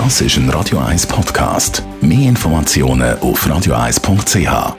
Das ist ein Radio 1 Podcast. Mehr Informationen auf radio1.ch.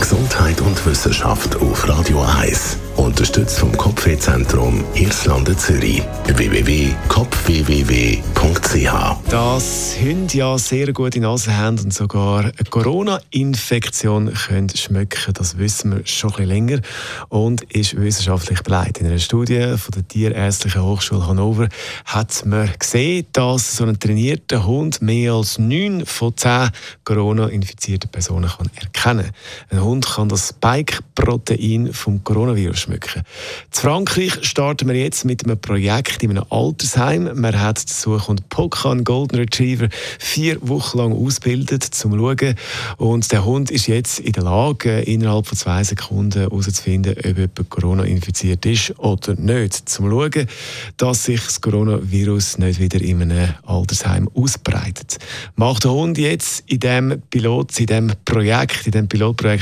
Gesundheit und Wissenschaft auf Radio 1. Unterstützt vom Kopfwehzentrum Irlande Zürich. www.kopfwww.ch. Dass Hunde ja sehr gute Nase haben und sogar eine Corona-Infektion können schmecken, das wissen wir schon ein bisschen länger und ist wissenschaftlich belegt. In einer Studie von der Tierärztlichen Hochschule Hannover hat man gesehen, dass so ein trainierter Hund mehr als 9 von 10 Corona-infizierten Personen kann erkennen. Ein Hund kann das Spike-Protein vom Coronavirus schmücken. In Frankreich starten wir jetzt mit einem Projekt in einem Altersheim. Man hat den Suchhund Pocca, einen Golden Retriever, 4 Wochen lang ausgebildet, zum Schauen. Und der Hund ist jetzt in der Lage, innerhalb von 2 Sekunden herauszufinden, ob jemand Corona-infiziert ist oder nicht. Zum Schauen, dass sich das Coronavirus nicht wieder in einem Altersheim ausbreitet. Macht der Hund jetzt in diesem Pilotprojekt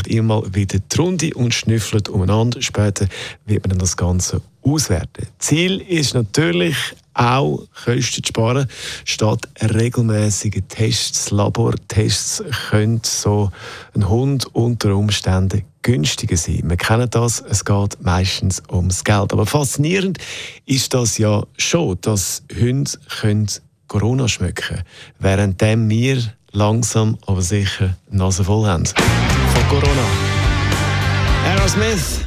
immer wieder die Runde und schnüffelt umeinander. Später wird man das Ganze auswerten. Ziel ist natürlich auch Kosten zu sparen. Statt regelmäßiger Tests, Labortests, könnte so ein Hund unter Umständen günstiger sein. Wir kennen das, es geht meistens ums Geld. Aber faszinierend ist das ja schon, dass Hunde Corona schmecken können, während wir langsam, aber sicher die Nase voll haben. Von Corona. Aerosmith.